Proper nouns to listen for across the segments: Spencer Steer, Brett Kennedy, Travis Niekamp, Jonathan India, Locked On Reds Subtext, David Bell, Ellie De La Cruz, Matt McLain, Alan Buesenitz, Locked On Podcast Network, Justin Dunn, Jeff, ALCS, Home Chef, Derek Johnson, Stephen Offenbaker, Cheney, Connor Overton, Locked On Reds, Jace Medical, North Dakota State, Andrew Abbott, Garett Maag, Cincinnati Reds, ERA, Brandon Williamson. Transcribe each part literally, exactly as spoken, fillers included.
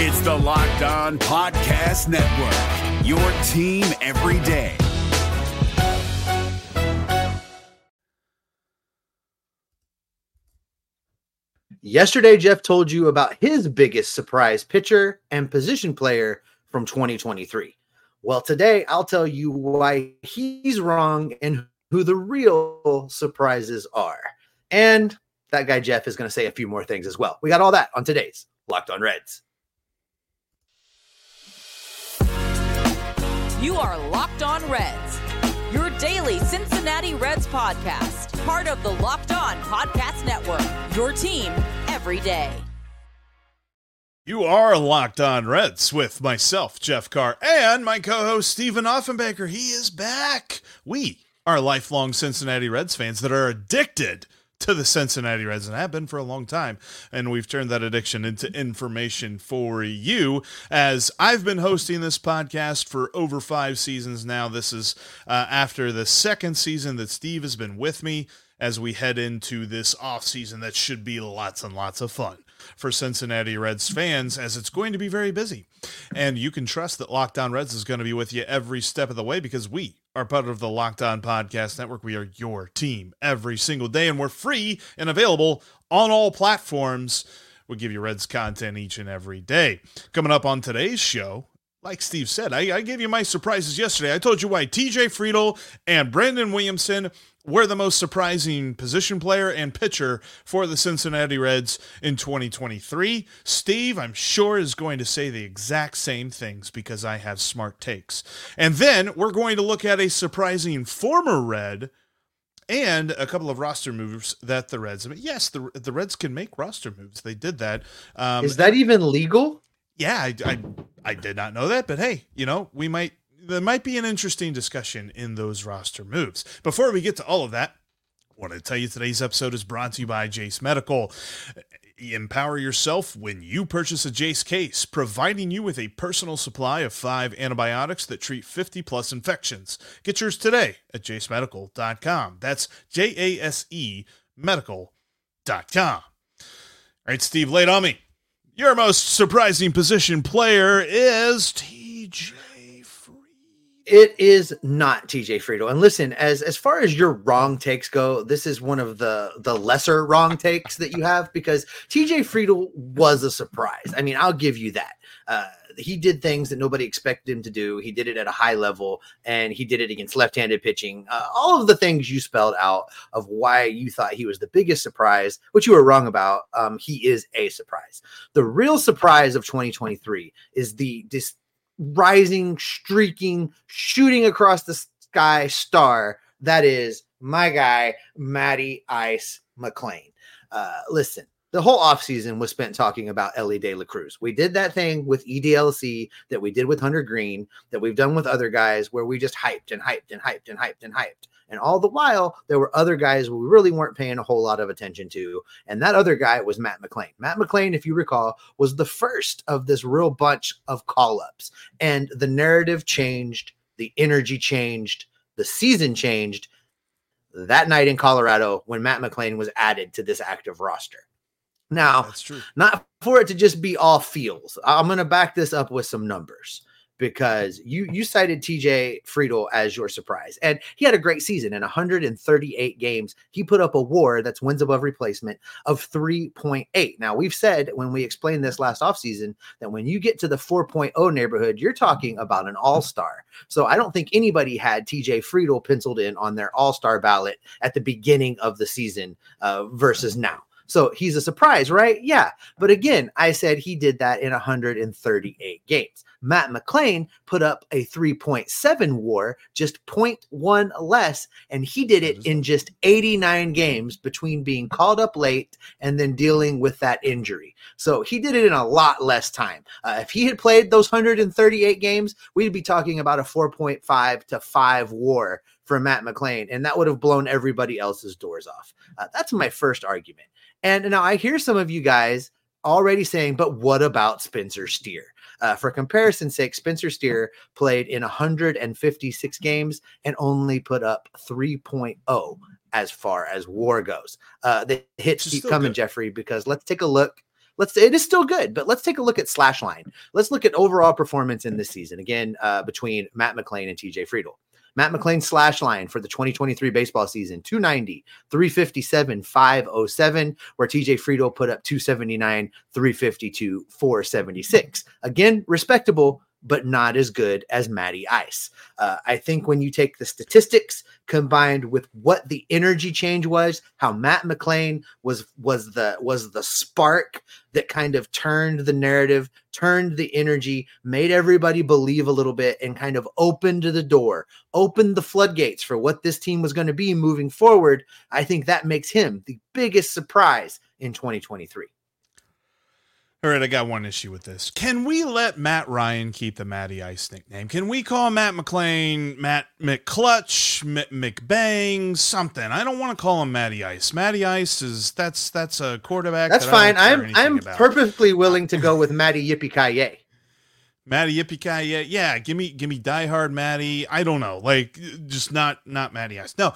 It's the Locked On Podcast Network, your team every day. Yesterday, Jeff told you about his biggest surprise pitcher and position player from twenty twenty-three. Well, today I'll tell you why he's wrong and who the real surprises are. And that guy Jeff is going to say a few more things as well. We got all that on today's Locked On Reds. You are Locked On Reds, your daily Cincinnati Reds podcast, part of the Locked On Podcast Network, your team every day. You are Locked On Reds with myself, Jeff Carr, and my co-host, Stephen Offenbaker. He is back. We are lifelong Cincinnati Reds fans that are addicted to the Cincinnati Reds, and have been for a long time, and we've turned that addiction into information for you. As I've been hosting this podcast for over five seasons now, this is uh, after the second season that Steve has been with me, as we head into this offseason that should be lots and lots of fun for Cincinnati Reds fans, as it's going to be very busy. And you can trust that Locked On Reds is going to be with you every step of the way, because we are part of the Locked On Podcast Network. We are your team every single day, and we're free and available on all platforms. We give you Reds content each and every day. Coming up on today's show, like Steve said, I, I gave you my surprises yesterday. I told you why T J Friedl and Brandon Williamson were the most surprising position player and pitcher for the Cincinnati Reds in twenty twenty-three. Steve, I'm sure, is going to say the exact same things, because I have smart takes. And then we're going to look at a surprising former Red and a couple of roster moves that the Reds, I mean, yes, the, the Reds can make roster moves. They did that. Um, is that even legal? Yeah, I, I I did not know that, but hey, you know, we might there might be an interesting discussion in those roster moves. Before we get to all of that, I want to tell you today's episode is brought to you by Jace Medical. Empower yourself when you purchase a Jace case, providing you with a personal supply of five antibiotics that treat fifty plus infections. Get yours today at jace medical dot com. That's J A S E medical dot com. All right, Steve, late on me. Your most surprising position player is T J Friedl. It is not T J Friedl. And listen, as, as far as your wrong takes go, this is one of the, the lesser wrong takes that you have, because T J Friedl was a surprise. I mean, I'll give you that. Uh, he did things that nobody expected him to do. He did it at a high level, and he did it against left-handed pitching. Uh, all of the things you spelled out of why you thought he was the biggest surprise, which you were wrong about, um, he is a surprise. The real surprise of twenty twenty-three is the this rising, streaking, shooting across the sky star that is my guy, Matty Ice McLain. Uh, listen. The whole offseason was spent talking about Ellie De La Cruz. We did that thing with E D L C that we did with Hunter Green, that we've done with other guys, where we just hyped and hyped and hyped and hyped and hyped. And all the while, there were other guys we really weren't paying a whole lot of attention to. And that other guy was Matt McLain. Matt McLain, if you recall, was the first of this real bunch of call-ups. And the narrative changed, the energy changed, the season changed that night in Colorado when Matt McLain was added to this active roster. Now, that's true. Not for it to just be all feels. I'm going to back this up with some numbers, because you you cited T J Friedl as your surprise. And he had a great season. In one hundred thirty-eight games, he put up a W A R, that's wins above replacement, of three point eight. Now, we've said when we explained this last offseason that when you get to the four point oh neighborhood, you're talking about an all-star. So I don't think anybody had T J Friedl penciled in on their all-star ballot at the beginning of the season uh, versus now. So he's a surprise, right? Yeah. But again, I said he did that in one hundred thirty-eight games. Matt McLain put up a three point seven W A R, just zero point one less, and he did it in just eighty-nine games between being called up late and then dealing with that injury. So he did it in a lot less time. Uh, if he had played those one hundred thirty-eight games, we'd be talking about a four point five to five W A R for Matt McLain, and that would have blown everybody else's doors off. Uh, that's my first argument. And now I hear some of you guys already saying, but what about Spencer Steer? Uh, for comparison's sake, Spencer Steer played in one hundred fifty-six games and only put up three point oh as far as W A R goes. Uh, the hits keep coming, good. Jeffrey, because let's take a look let's it is still good, but let's take a look at slash line. Let's look at overall performance in this season. Again, uh, between Matt McLain and T J Friedl. Matt McLain's slash line for the twenty twenty-three baseball season, two ninety, three fifty-seven, five oh seven, where T J Friedl put up two seventy-nine, three fifty-two, four seventy-six. Again, respectable, but not as good as Matty Ice. Uh, I think when you take the statistics combined with what the energy change was, how Matt McLain was was the was the spark that kind of turned the narrative, turned the energy, made everybody believe a little bit, and kind of opened the door, opened the floodgates for what this team was going to be moving forward. I think that makes him the biggest surprise in twenty twenty-three. All right, I got one issue with this. Can we let Matt Ryan keep the Matty Ice nickname? Can we call Matt McLain Matt McClutch, M- McBang, something? I don't want to call him Matty Ice. Matty Ice is that's that's a quarterback. That's that fine. I'm I'm about. perfectly willing to go with Matty Yippee-Ki-Yay. Matty Yippee-Ki-Yay, yeah. Give me give me diehard Matty. I don't know, like just not not Matty Ice. No.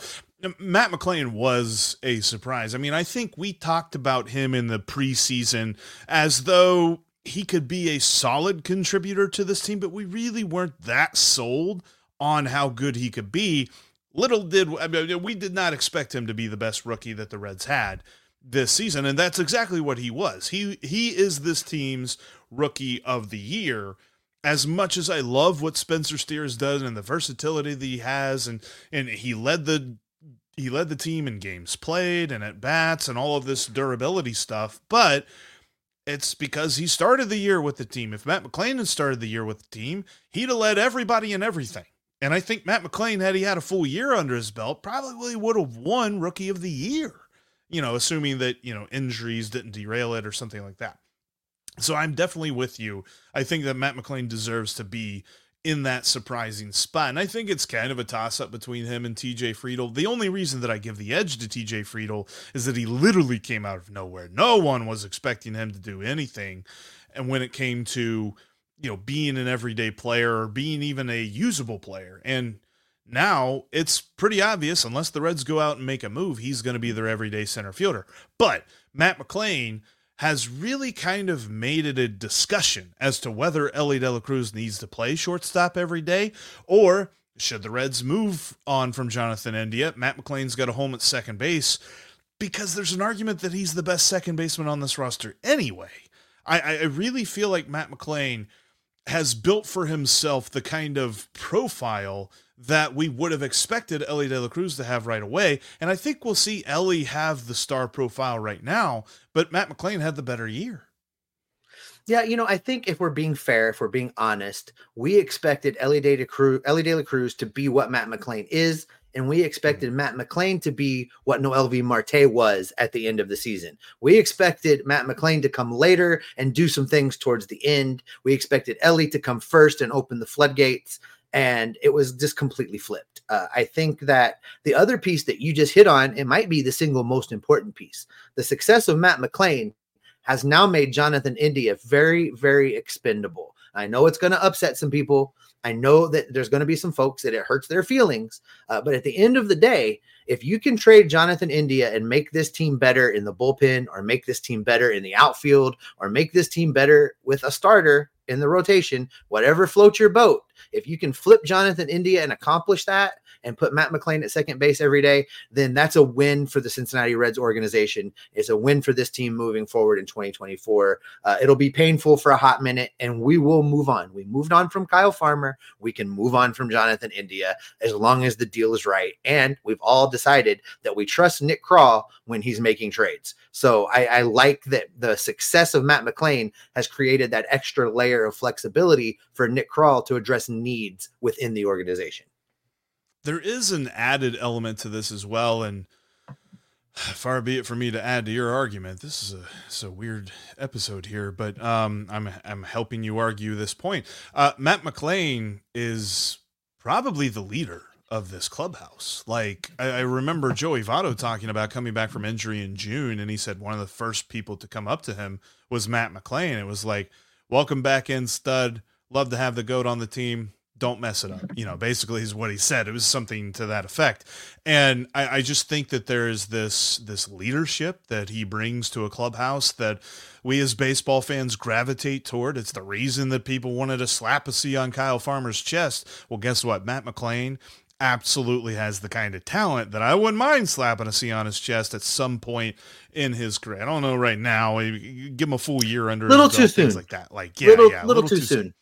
Matt McLain was a surprise. I mean, I think we talked about him in the preseason as though he could be a solid contributor to this team, but we really weren't that sold on how good he could be. Little did I mean, we did not expect him to be the best rookie that the Reds had this season, and that's exactly what he was. He he is this team's rookie of the year. As much as I love what Spencer Steer does and the versatility that he has, and and he led the He led the team in games played and at bats and all of this durability stuff, but it's because he started the year with the team. If Matt McLain had started the year with the team, he'd have led everybody in everything. And I think Matt McLain, had he had a full year under his belt, probably would have won Rookie of the Year, you know, assuming that, you know, injuries didn't derail it or something like that. So I'm definitely with you. I think that Matt McLain deserves to be in that surprising spot. And I think it's kind of a toss-up between him and T J Friedl. The only reason that I give the edge to T J Friedl is that he literally came out of nowhere. No one was expecting him to do anything. And when it came to, you know, being an everyday player or being even a usable player. And now it's pretty obvious, unless the Reds go out and make a move, he's going to be their everyday center fielder. But Matt McLain has really kind of made it a discussion as to whether Ellie De La Cruz needs to play shortstop every day, or should the Reds move on from Jonathan India. Matt McLain's got a home at second base because there's an argument that he's the best second baseman on this roster anyway. I, I really feel like Matt McLain has built for himself the kind of profile that we would have expected Ellie De La Cruz to have right away. And I think we'll see Ellie have the star profile right now, but Matt McLain had the better year. Yeah, you know, I think if we're being fair, if we're being honest, we expected Ellie De La Cruz, Ellie De La Cruz to be what Matt McLain is, and we expected Matt McLain to be what Noel V. Marte was at the end of the season. We expected Matt McLain to come later and do some things towards the end. We expected Ellie to come first and open the floodgates, and it was just completely flipped. Uh, I think that the other piece that you just hit on, it might be the single most important piece. The success of Matt McLain has now made Jonathan India very, very expendable. I know it's going to upset some people. I know that there's going to be some folks that it hurts their feelings. Uh, but at the end of the day, if you can trade Jonathan India and make this team better in the bullpen, or make this team better in the outfield, or make this team better with a starter in the rotation, whatever floats your boat, if you can flip Jonathan India and accomplish that and put Matt McLain at second base every day, then that's a win for the Cincinnati Reds organization. It's a win for this team moving forward in twenty twenty-four. Uh, it'll be painful for a hot minute, and we will move on. We moved on from Kyle Farmer. We can move on from Jonathan India as long as the deal is right. And we've all decided that we trust Nick Kroll when he's making trades. So I, I like that the success of Matt McLain has created that extra layer of flexibility for Nick Kroll to address needs within the organization. There is an added element to this as well, and far be it for me to add to your argument. This is a, it's a weird episode here, but um, I'm I'm helping you argue this point. Uh, Matt McLain is probably the leader of this clubhouse. Like I, I remember Joey Votto talking about coming back from injury in June, and he said one of the first people to come up to him was Matt McLain. It was like, "Welcome back in, stud. Love to have the GOAT on the team. Don't mess it up. You know, basically is what he said. It was something to that effect. And I, I just think that there is this, this leadership that he brings to a clubhouse that we as baseball fans gravitate toward. It's the reason that people wanted to slap a C on Kyle Farmer's chest. Well, guess what? Matt McLain absolutely has the kind of talent that I wouldn't mind slapping a C on his chest at some point in his career. I don't know right now. Give him a full year under little his too soon. Things like that. Like, yeah, little, yeah, little, little too, too soon. soon.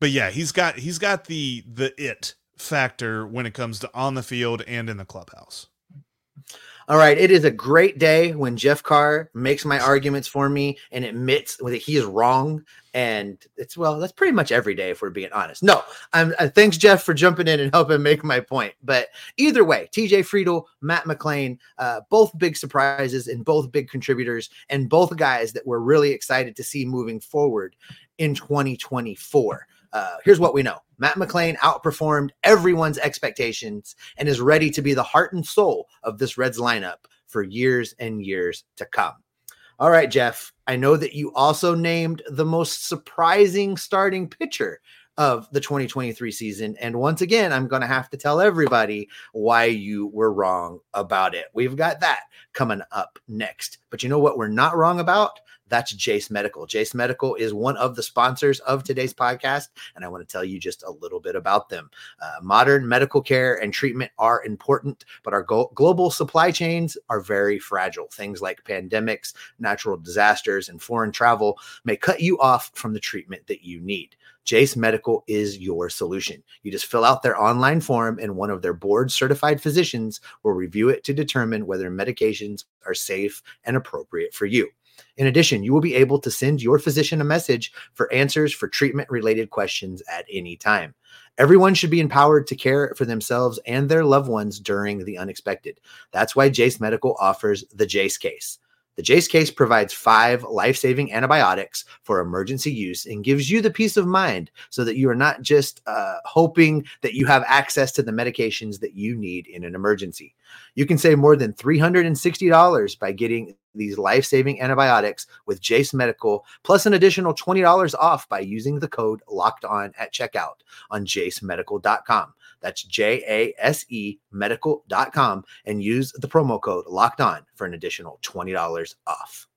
But yeah, he's got, he's got the, the it factor when it comes to on the field and in the clubhouse. All right. It is a great day when Jeff Carr makes my arguments for me and admits that he is wrong. And it's, well, that's pretty much every day if we're being honest. No, I'm uh, thanks Jeff for jumping in and helping make my point. But either way, T J Friedl, Matt McLain, uh, both big surprises and both big contributors and both guys that we're really excited to see moving forward in twenty twenty-four. Uh, here's what we know. Matt McLain outperformed everyone's expectations and is ready to be the heart and soul of this Reds lineup for years and years to come. All right, Jeff, I know that you also named the most surprising starting pitcher of the twenty twenty-three season. And once again, I'm going to have to tell everybody why you were wrong about it. We've got that coming up next. But you know what we're not wrong about? That's Jace Medical. Jace Medical is one of the sponsors of today's podcast, and I want to tell you just a little bit about them. Uh, modern medical care and treatment are important, but our go- global supply chains are very fragile. Things like pandemics, natural disasters, and foreign travel may cut you off from the treatment that you need. Jace Medical is your solution. You just fill out their online form, and one of their board-certified physicians will review it to determine whether medications are safe and appropriate for you. In addition, you will be able to send your physician a message for answers for treatment-related questions at any time. Everyone should be empowered to care for themselves and their loved ones during the unexpected. That's why Jace Medical offers the Jace Case. The Jace Case provides five life-saving antibiotics for emergency use and gives you the peace of mind so that you are not just uh, hoping that you have access to the medications that you need in an emergency. You can save more than three hundred sixty dollars by getting these life-saving antibiotics with Jace Medical, plus an additional twenty dollars off by using the code LOCKEDON at checkout on jace medical dot com. That's J A S E medical dot com, and use the promo code locked on for an additional twenty dollars off.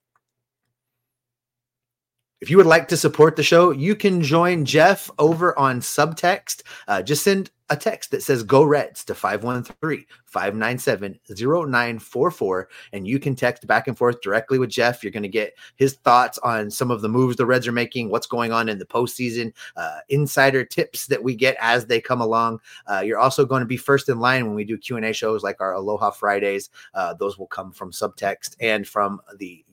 If you would like to support the show, you can join Jeff over on Subtext. Uh, just send a text that says Go Reds to five one three, five nine seven, zero nine four four, and you can text back and forth directly with Jeff. You're going to get his thoughts on some of the moves the Reds are making, what's going on in the postseason, uh, insider tips that we get as they come along. Uh, you're also going to be first in line when we do Q and A shows like our Aloha Fridays. Uh, those will come from Subtext and from the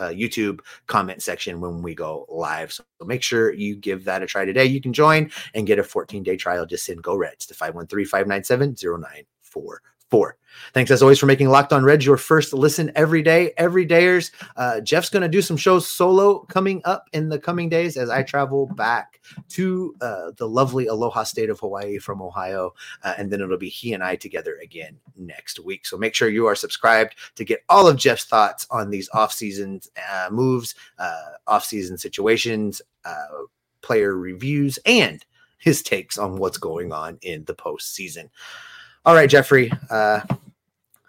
Uh, YouTube comment section when we go live. So make sure you give that a try today. You can join and get a fourteen-day trial. Just send Go Reds to five one three, five nine seven, zero nine four four. Thanks as always for making Locked On Reds your first listen every day, every dayers. Uh, Jeff's going to do some shows solo coming up in the coming days as I travel back to uh, the lovely Aloha state of Hawaii from Ohio. Uh, and then it'll be he and I together again next week. So make sure you are subscribed to get all of Jeff's thoughts on these off-season uh, moves, uh, off-season situations, uh, player reviews, and his takes on what's going on in the postseason. All right, Jeffrey, uh,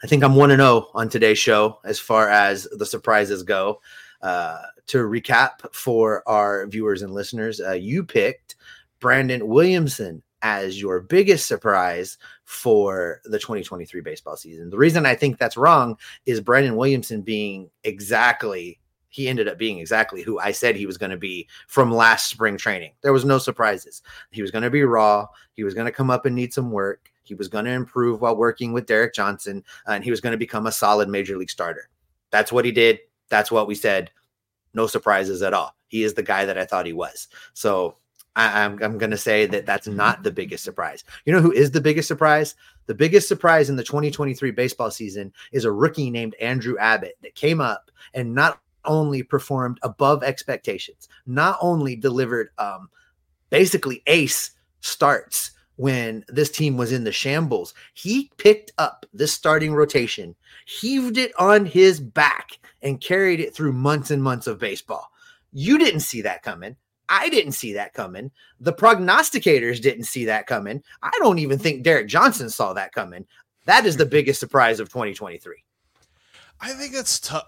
I think I'm one and oh on today's show as far as the surprises go. Uh, to recap for our viewers and listeners, uh, you picked Brandon Williamson as your biggest surprise for the twenty twenty-three baseball season. The reason I think that's wrong is Brandon Williamson being exactly – he ended up being exactly who I said he was going to be from last spring training. There was no surprises. He was going to be raw. He was going to come up and need some work. He was going to improve while working with Derek Johnson, and he was going to become a solid major league starter. That's what he did. That's what we said. No surprises at all. He is the guy that I thought he was. So I, I'm, I'm going to say that that's not the biggest surprise. You know who is the biggest surprise? The biggest surprise in the twenty twenty-three baseball season is a rookie named Andrew Abbott that came up and not only performed above expectations, not only delivered um, basically ace starts when this team was in the shambles. He picked up this starting rotation, heaved it on his back, and carried it through months and months of baseball. You didn't see that coming. I didn't see that coming. The prognosticators didn't see that coming. I don't even think Derek Johnson saw that coming. That is the biggest surprise of twenty twenty-three. I think that's tough.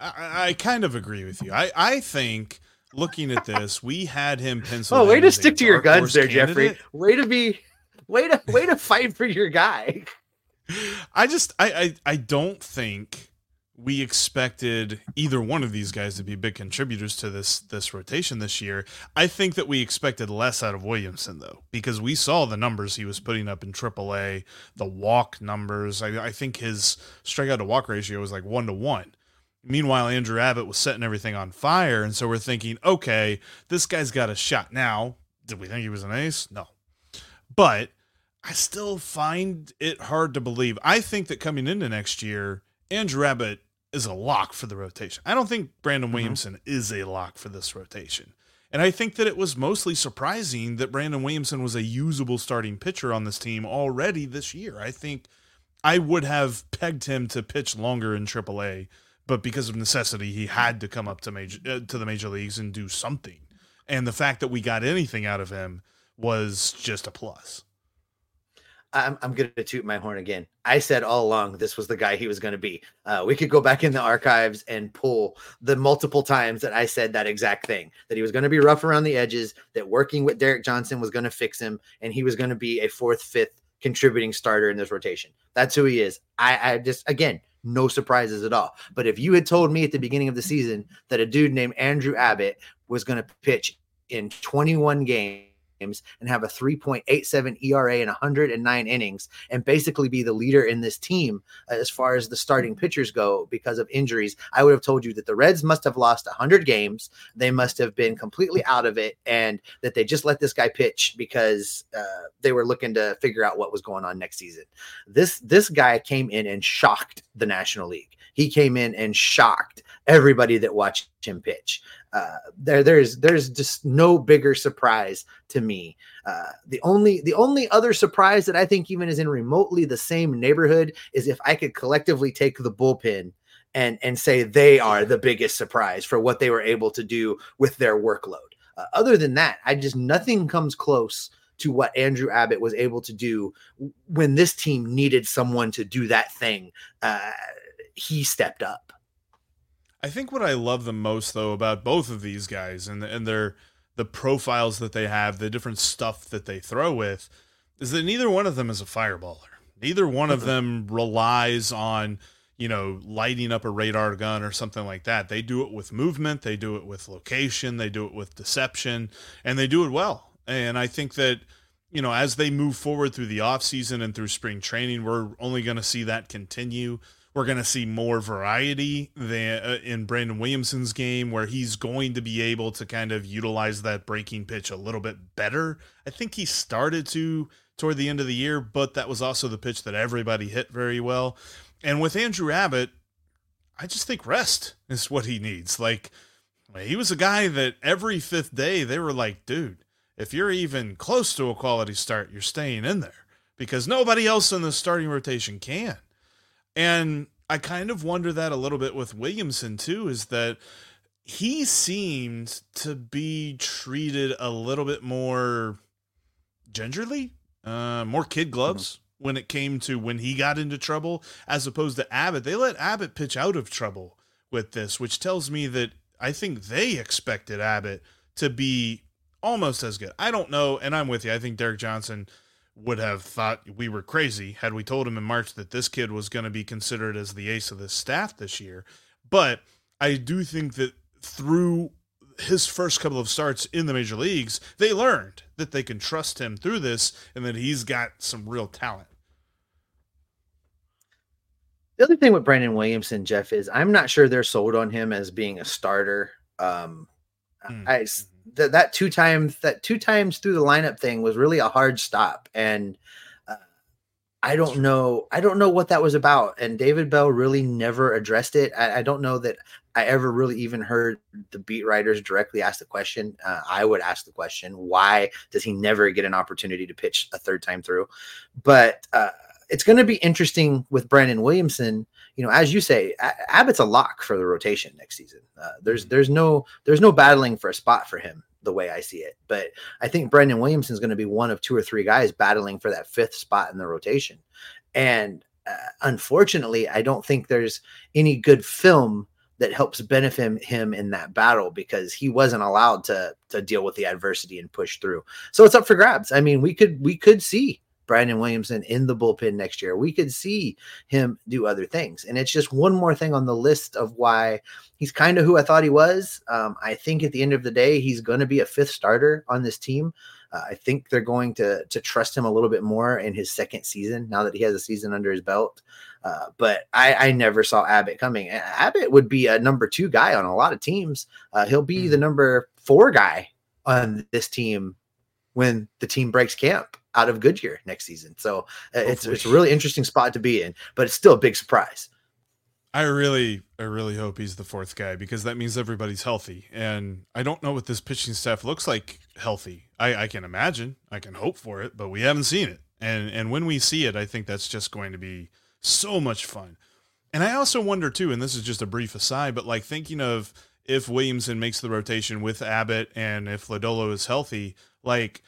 I, I kind of agree with you. I, I think looking at this, we had him penciled. Oh, way to stick to your guns there, candidate. Jeffrey. Way to be, way to, way to fight for your guy. I just, I, I, I don't think we expected either one of these guys to be big contributors to this, this rotation this year. I think that we expected less out of Williamson though, because we saw the numbers he was putting up in triple A, the walk numbers. I, I think his strikeout to walk ratio was like one to one. Meanwhile, Andrew Abbott was setting everything on fire. And so we're thinking, okay, this guy's got a shot. Now, did we think he was an ace? No, but I still find it hard to believe. I think that coming into next year, Andrew Abbott is a lock for the rotation. I don't think Brandon Williamson mm-hmm. is a lock for this rotation. And I think that it was mostly surprising that Brandon Williamson was a usable starting pitcher on this team already this year. I think I would have pegged him to pitch longer in triple A, but because of necessity, he had to come up to major uh, to the major leagues and do something. And the fact that we got anything out of him was just a plus. I'm, I'm going to toot my horn again. I said all along, this was the guy he was going to be. Uh, we could go back in the archives and pull the multiple times that I said that exact thing, that he was going to be rough around the edges, that working with Derek Johnson was going to fix him, and he was going to be a fourth, fifth contributing starter in this rotation. That's who he is. I, I just, again, no surprises at all. But if you had told me at the beginning of the season that a dude named Andrew Abbott was going to pitch in twenty-one games, and have a three point eight seven E R A and one hundred nine innings and basically be the leader in this team as far as the starting pitchers go because of injuries, I would have told you that the Reds must have lost one hundred games. They must have been completely out of it and that they just let this guy pitch because uh, they were looking to figure out what was going on next season. This, this guy came in and shocked the National League. He came in and shocked everybody that watched him pitch. Uh, there, there's, there's just no bigger surprise to me. Uh, the only, the only other surprise that I think even is in remotely the same neighborhood is if I could collectively take the bullpen and, and say they are the biggest surprise for what they were able to do with their workload. Uh, other than that, I just, nothing comes close to what Andrew Abbott was able to do when this team needed someone to do that thing. Uh, he stepped up. I think what I love the most, though, about both of these guys and and their the profiles that they have, the different stuff that they throw with, is that neither one of them is a fireballer. Neither one of them relies on, you know, lighting up a radar gun or something like that. They do it with movement. They do it with location. They do it with deception, and they do it well. And I think that, you know, as they move forward through the offseason and through spring training, we're only going to see that continue. We're going to see more variety than, uh, in Brandon Williamson's game, where he's going to be able to kind of utilize that breaking pitch a little bit better. I think he started to toward the end of the year, but that was also the pitch that everybody hit very well. And with Andrew Abbott, I just think rest is what he needs. Like, he was a guy that every fifth day they were like, dude, if you're even close to a quality start, you're staying in there because nobody else in the starting rotation can. And I kind of wonder that a little bit with Williamson too, is that he seemed to be treated a little bit more gingerly, uh, more kid gloves mm-hmm. when it came to when he got into trouble, as opposed to Abbott. They let Abbott pitch out of trouble with this, which tells me that I think they expected Abbott to be almost as good. I don't know. And I'm with you. I think Derek Johnson would have thought we were crazy had we told him in March that this kid was going to be considered as the ace of this staff this year. But I do think that through his first couple of starts in the major leagues, they learned that they can trust him through this and that he's got some real talent. The other thing with Brandon Williamson, Jeff, is I'm not sure they're sold on him as being a starter. Um, mm. I, That that two times that two times through the lineup thing was really a hard stop, and uh, I don't know I don't know what that was about. And David Bell really never addressed it. I, I don't know that I ever really even heard the beat writers directly ask the question. Uh, I would ask the question: why does he never get an opportunity to pitch a third time through? But uh, it's going to be interesting with Brandon Williamson. You know, as you say, Abbott's a lock for the rotation next season. Uh, there's there's no there's no battling for a spot for him. the way I see it. But I think Brandon Williamson is going to be one of two or three guys battling for that fifth spot in the rotation. And uh, unfortunately, I don't think there's any good film that helps benefit him in that battle, because he wasn't allowed to to deal with the adversity and push through. So it's up for grabs. I mean, we could we could see Brandon Williamson in the bullpen next year. We could see him do other things. And it's just one more thing on the list of why he's kind of who I thought he was. Um, I think at the end of the day, he's going to be a fifth starter on this team. Uh, I think they're going to to trust him a little bit more in his second season now that he has a season under his belt. Uh, but I, I never saw Abbott coming. Abbott would be a number two guy on a lot of teams. Uh, he'll be mm. the number four guy on this team when the team breaks camp out of Goodyear next season. So uh, it's it's a really interesting spot to be in, but it's still a big surprise. I really, I really hope he's the fourth guy, because that means everybody's healthy. And I don't know what this pitching staff looks like healthy. I, I can imagine, I can hope for it, but we haven't seen it. And and when we see it, I think that's just going to be so much fun. And I also wonder too, and this is just a brief aside, but like thinking of if Williamson makes the rotation with Abbott and if Lodolo is healthy, like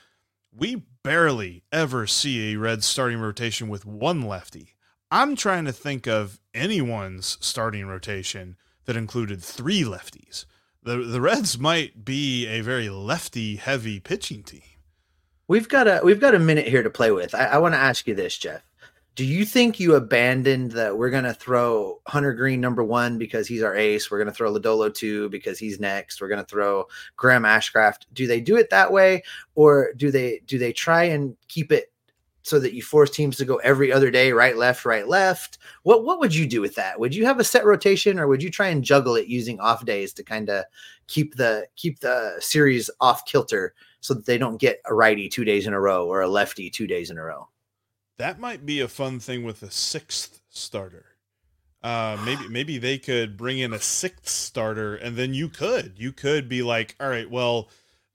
we barely ever see a Reds starting rotation with one lefty. I'm trying to think of anyone's starting rotation that included three lefties. The the Reds might be a very lefty heavy pitching team. We've got a we've got a minute here to play with. I, I want to ask you this, Jeff. Do you think you abandoned that we're going to throw Hunter Green number one because he's our ace? We're going to throw Lodolo two because he's next. We're going to throw Graham Ashcraft. Do they do it that way, or do they do they try and keep it so that you force teams to go every other day, right, left, right, left? What what would you do with that? Would you have a set rotation, or would you try and juggle it using off days to kind of keep the keep the series off kilter so that they don't get a righty two days in a row or a lefty two days in a row? That might be a fun thing with a sixth starter. Uh, maybe maybe they could bring in a sixth starter, and then you could you could be like, all right, well,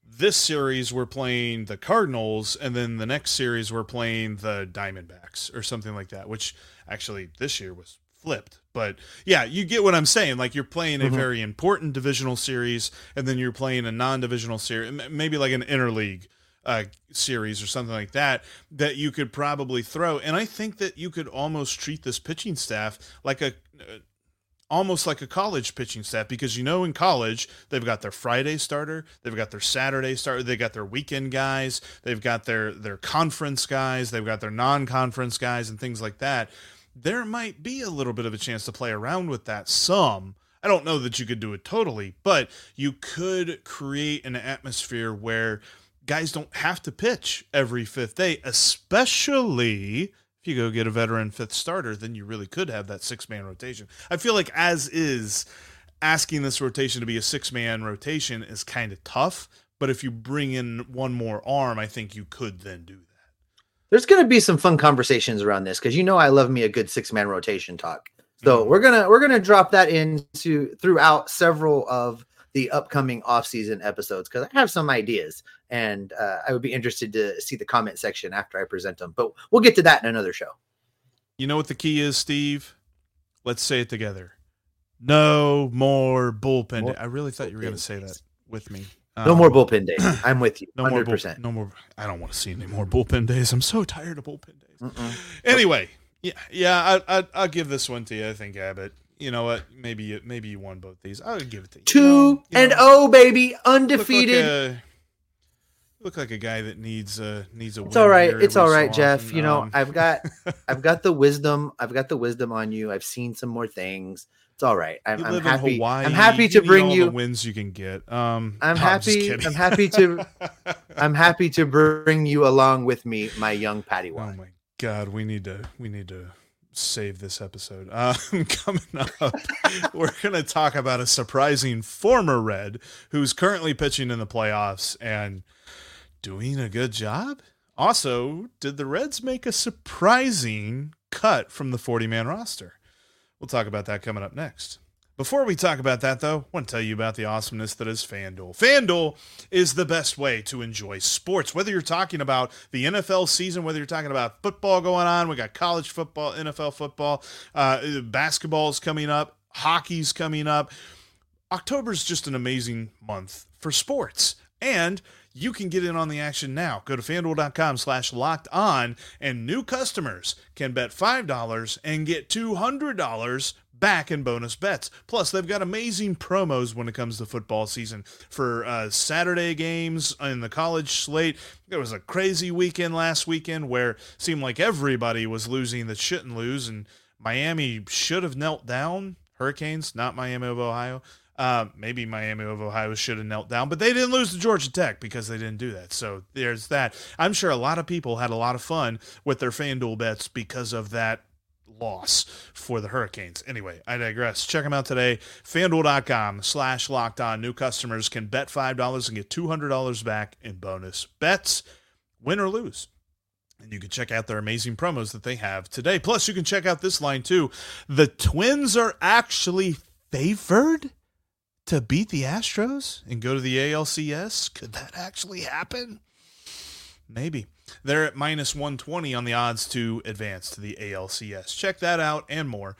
this series we're playing the Cardinals, and then the next series we're playing the Diamondbacks or something like that, which actually this year was flipped. But yeah, you get what I'm saying. Like you're playing a mm-hmm. very important divisional series, and then you're playing a non-divisional series, maybe like an interleague uh, series or something like that, that you could probably throw. And I think that you could almost treat this pitching staff like a, uh, almost like a college pitching staff, because, you know, in college, they've got their Friday starter, they've got their Saturday starter, they've got their weekend guys, they've got their, their conference guys, they've got their non-conference guys and things like that. There might be a little bit of a chance to play around with that some. I don't know that you could do it totally, but you could create an atmosphere where guys don't have to pitch every fifth day, especially if you go get a veteran fifth starter, then you really could have that six-man rotation. I feel like as is, asking this rotation to be a six-man rotation is kind of tough, but if you bring in one more arm, I think you could then do that. There's going to be some fun conversations around this, because you know I love me a good six-man rotation talk. So mm-hmm. we're gonna we're gonna drop that into throughout several of the upcoming off-season episodes, because I have some ideas, and uh, I would be interested to see the comment section after I present them. But we'll get to that in another show. You know what the key is, Steve? Let's say it together. No more bullpen. More day. I really thought you were going to say that with me. Um, no more bullpen days. I'm with you. No more bullpen. No more. I don't want to see any more bullpen days. I'm so tired of bullpen days. Mm-mm. Anyway, yeah, yeah. I, I, I'll give this one to you. I think Abbott. You know what? Maybe you, maybe you won both these. I'll give it to you. Two you know, you and know, oh, baby, undefeated. Look like, a, look like a guy that needs a needs a. It's win all right. It's all right, Jeff. You know, um, I've got, I've got the wisdom. I've got the wisdom on you. I've seen some more things. It's all right. I'm, I'm happy. Hawaii. I'm happy to bring all you the wins you can get. Um, I'm no, happy. I'm, I'm happy to. I'm happy to bring you along with me, my young Padawan. Oh my God, we need to. We need to. Save this episode. Um, coming up, we're going to talk about a surprising former Red who's currently pitching in the playoffs and doing a good job. Also, did the Reds make a surprising cut from the forty-man roster? We'll talk about that coming up next. Before we talk about that, though, I want to tell you about the awesomeness that is FanDuel. FanDuel is the best way to enjoy sports. Whether you're talking about the N F L season, whether you're talking about football going on, we got college football, N F L football, uh, basketball's coming up, hockey's coming up. October's just an amazing month for sports. and you can get in on the action now. Go to FanDuel.com slash locked on, and new customers can bet five dollars and get two hundred dollars back in bonus bets. Plus, they've got amazing promos when it comes to football season for uh, Saturday games in the college slate. There was a crazy weekend last weekend where it seemed like everybody was losing that shouldn't lose, and Miami should have knelt down. Hurricanes, not Miami of Ohio. Uh, maybe Miami of Ohio should have knelt down, but they didn't lose to Georgia Tech because they didn't do that. So there's that. I'm sure a lot of people had a lot of fun with their FanDuel bets because of that loss for the Hurricanes. Anyway, I digress. Check them out today. FanDuel.com slash locked on. New customers can bet five dollars and get two hundred dollars back in bonus bets, win or lose. And you can check out their amazing promos that they have today. Plus, you can check out this line too. The Twins are actually favored to beat the Astros and go to the A L C S? Could that actually happen? Maybe. They're at minus one twenty on the odds to advance to the A L C S. Check that out and more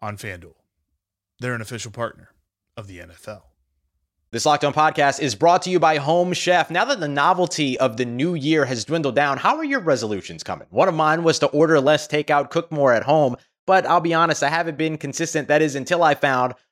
on FanDuel. They're an official partner of the N F L. This Locked On Podcast is brought to you by Home Chef. Now that the novelty of the new year has dwindled down, how are your resolutions coming? One of mine was to order less takeout, cook more at home. But I'll be honest, I haven't been consistent. That is until I found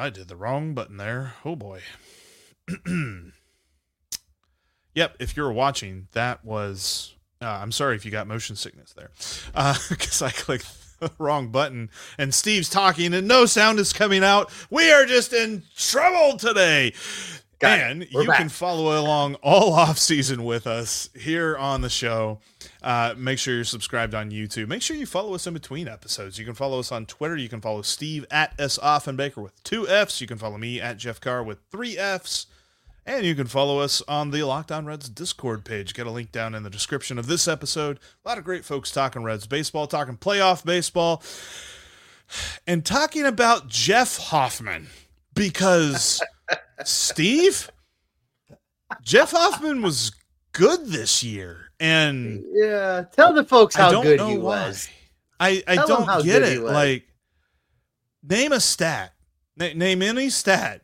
I did the wrong button there. Oh, boy. Yep, if you're watching, that was... Uh, I'm sorry if you got motion sickness there. Because uh, I clicked the wrong button, and Steve's talking, and no sound is coming out. We are just in trouble today. Got and you back. Can follow along all off season with us here on the show. Uh, make sure you're subscribed on YouTube. Make sure you follow us in between episodes. You can follow us on Twitter. You can follow Steve at S Offenbaker with two F's. You can follow me at Jeff Carr with three F's. And you can follow us on the Locked On Reds Discord page. Get a link down in the description of this episode. A lot of great folks talking Reds baseball, talking playoff baseball, and talking about Jeff Hoffman. Because, Steve, Jeff Hoffman was good this year. And yeah, tell the folks how good he was. I, I don't get it. Like, name a stat. N- name any stat.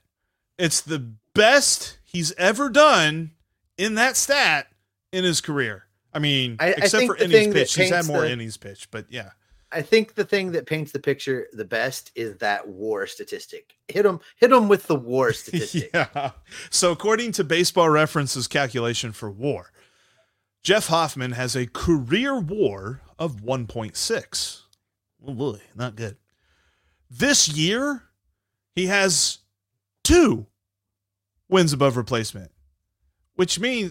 It's the best he's ever done in that stat in his career. I mean, I, except I for innings pitch. He's had more the, innings pitch, but yeah. I think the thing that paints the picture the best is that W A R statistic. Hit him, hit him with the W A R statistic. Yeah. So according to Baseball Reference's calculation for W A R, Jeff Hoffman has a career W A R of one point six. Oh boy, not good. This year, he has two wins above replacement, which means...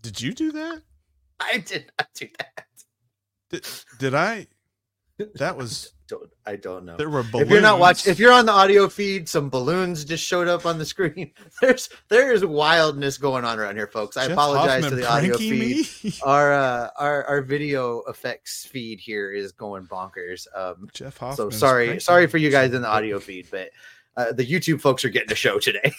Did you do that? I did not do that. Did, did I? That was... Don't, I don't know. There were balloons. If you're not watching, if you're on the audio feed, some balloons just showed up on the screen. There's there is wildness going on around here, folks. I Jeff apologize Hoffman to the audio feed. Me? Our uh, our our video effects feed here is going bonkers. Um, Jeff Hoffman. So sorry, sorry for you guys in the audio feed, but uh, the YouTube folks are getting a show today.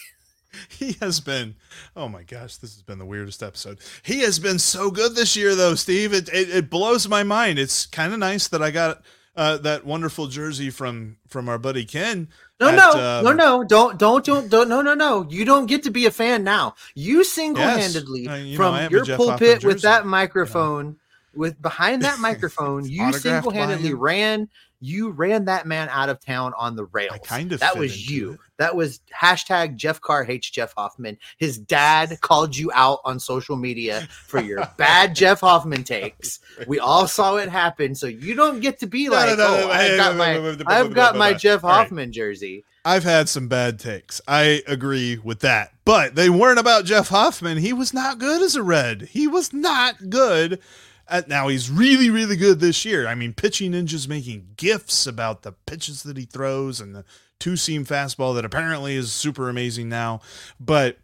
He has been, oh my gosh, this has been the weirdest episode. He has been so good this year, though, Steve. It it, it blows my mind. It's kind of nice that I got Uh, that wonderful jersey from, from our buddy Ken. No, at, no, um, no, no, don't, don't, don't, don't, no, no, no. You don't get to be a fan now. You single-handedly yes. uh, you from know, your pulpit with that microphone, you know. with behind that microphone, you single-handedly ran, you ran that man out of town on the rails. I kind of that was you. It. That was hashtag Jeff Carr hates Jeff Hoffman. His dad called you out on social media for your bad Jeff Hoffman takes. We all saw it happen. So you don't get to be no, like, no, no, oh, no, I've no, got no, my, no, no, I've got no, my no, Jeff Hoffman right. jersey. I've had some bad takes. I agree with that, but they weren't about Jeff Hoffman. He was not good as a Red. He was not good. At, now he's really, really good this year. I mean, Pitching Ninja's making gifs about the pitches that he throws and the two seam fastball that apparently is super amazing now. But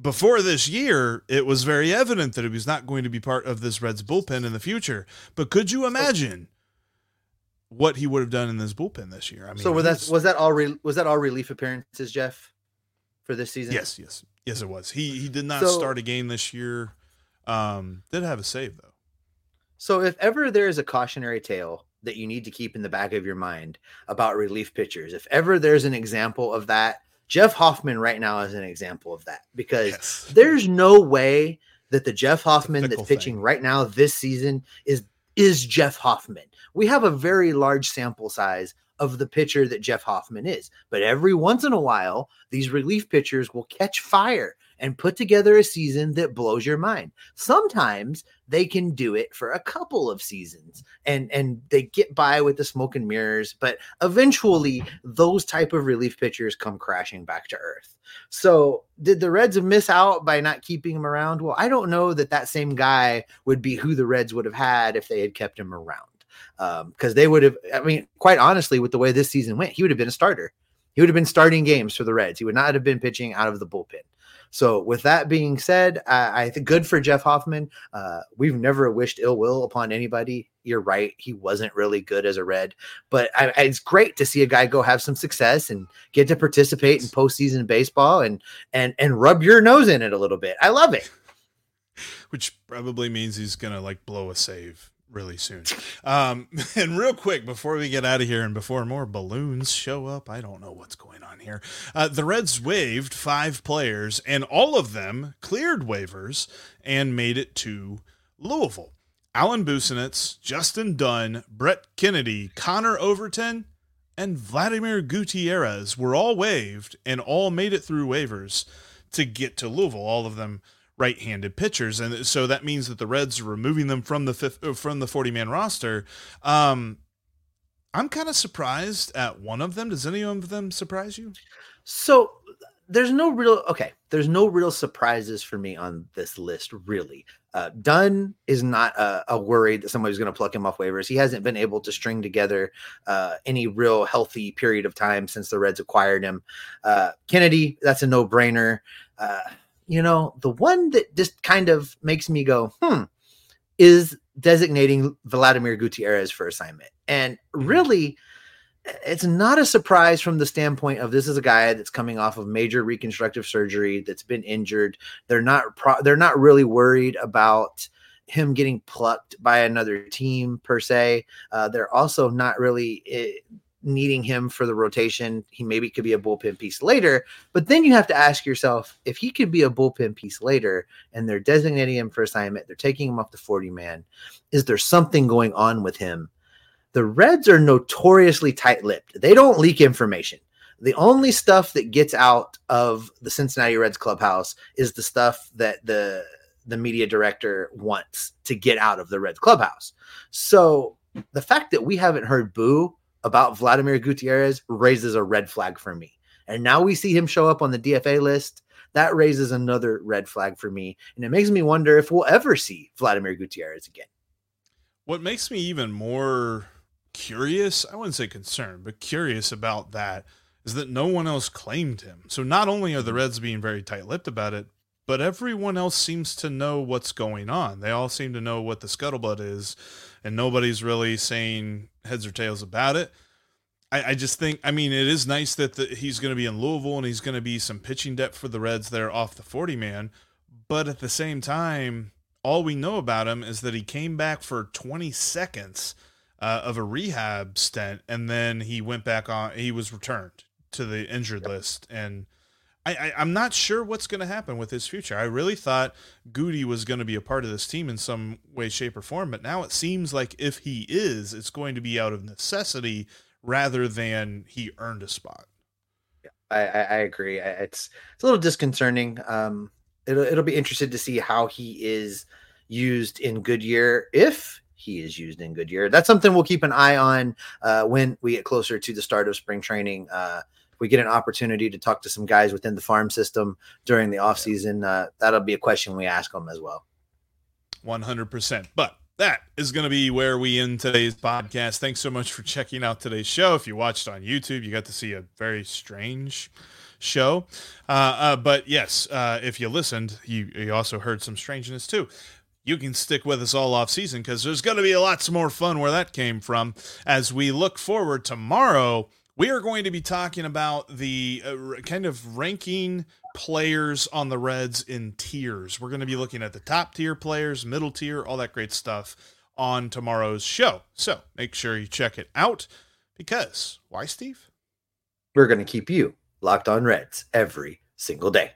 before this year, it was very evident that he was not going to be part of this Reds bullpen in the future. But could you imagine what he would have done in this bullpen this year? I mean, so was that was that all re, was that all relief appearances, Jeff, for this season? Yes, yes, yes, it was. He he did not so, start a game this year. Um, did have a save though. So if ever there is a cautionary tale that you need to keep in the back of your mind about relief pitchers, if ever there's an example of that, Jeff Hoffman right now is an example of that, because yes. there's no way that the Jeff Hoffman that's pitching thing. right now this season is, is Jeff Hoffman. We have a very large sample size of the pitcher that Jeff Hoffman is, but every once in a while, these relief pitchers will catch fire and put together a season that blows your mind. Sometimes they can do it for a couple of seasons and, and they get by with the smoke and mirrors, but eventually those type of relief pitchers come crashing back to earth. So did the Reds miss out by not keeping him around? Well, I don't know that that same guy would be who the Reds would have had if they had kept him around. Um, cause they would have, I mean, quite honestly, with the way this season went, he would have been a starter. He would have been starting games for the Reds. He would not have been pitching out of the bullpen. So with that being said, I, I think good for Jeff Hoffman. Uh, we've never wished ill will upon anybody. You're right. He wasn't really good as a Red, but I, I, it's great to see a guy go have some success and get to participate in postseason baseball and, and, and rub your nose in it a little bit. I love it. Which probably means he's going to like blow a save really soon. Um, and real quick, before we get out of here and before more balloons show up, I don't know what's going on here. Uh, the Reds waived five players and all of them cleared waivers and made it to Louisville. Alan Buesenitz, Justin Dunn, Brett Kennedy, Connor Overton, and Vladimir Gutierrez were all waived and all made it through waivers to get to Louisville. All of them right-handed pitchers. And so that means that the Reds are removing them from the fifth, from the forty man roster. Um, I'm kind of surprised at one of them. Does any of them surprise you? So there's no real, okay. There's no real surprises for me on this list. Really. Uh, Dunn is not a, a worry that somebody's going to pluck him off waivers. He hasn't been able to string together uh, any real healthy period of time since the Reds acquired him. Uh, Kennedy, that's a no brainer. Uh, You know, the one that just kind of makes me go, hmm, is designating Vladimir Gutierrez for assignment. And really, it's not a surprise from the standpoint of this is a guy that's coming off of major reconstructive surgery, that's been injured. They're not pro- they're not really worried about him getting plucked by another team per se. Uh, they're also not really it, needing him for the rotation. He maybe could be a bullpen piece later, but then you have to ask yourself, if he could be a bullpen piece later and they're designating him for assignment, they're taking him off the forty man. Is there something going on with him? The Reds are notoriously tight-lipped. They don't leak information. The only stuff that gets out of the Cincinnati Reds clubhouse is the stuff that the, the media director wants to get out of the Reds clubhouse. So the fact that we haven't heard boo about Vladimir Gutierrez raises a red flag for me. And now we see him show up on the D F A list. That raises another red flag for me. And it makes me wonder if we'll ever see Vladimir Gutierrez again. What makes me even more curious, I wouldn't say concerned, but curious about that is that no one else claimed him. So not only are the Reds being very tight-lipped about it, but everyone else seems to know what's going on. They all seem to know what the scuttlebutt is, and nobody's really saying heads or tails about it. I, I just think, I mean, it is nice that the, he's going to be in Louisville and he's going to be some pitching depth for the Reds there off the forty man. But at the same time, all we know about him is that he came back for twenty seconds uh, of a rehab stint. And then he went back on, he was returned to the injured yep. list. And I, I, I'm not sure what's going to happen with his future. I really thought Goody was going to be a part of this team in some way, shape, or form, but now it seems like if he is, it's going to be out of necessity rather than he earned a spot. Yeah, I, I agree. It's it's a little disconcerting. Um, it'll it'll be interesting to see how he is used in Goodyear, if he is used in Goodyear. That's something we'll keep an eye on uh, when we get closer to the start of spring training. Uh, we get an opportunity to talk to some guys within the farm system during the offseason. Uh, that'll be a question we ask them as well. one hundred percent. But that is going to be where we end today's podcast. Thanks so much for checking out today's show. If you watched on YouTube, you got to see a very strange show. Uh, uh, but yes, uh, if you listened, you, you also heard some strangeness too. You can stick with us all off season because there's going to be lots more fun where that came from. As we look forward tomorrow, we are going to be talking about the uh, kind of ranking players on the Reds in tiers. We're going to be looking at the top tier players, middle tier, all that great stuff on tomorrow's show. So make sure you check it out because why, Steve? We're going to keep you locked on Reds every single day.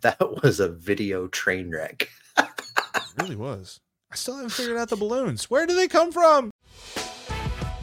That was a video train wreck. It really was. I still haven't figured out the balloons. Where do they come from?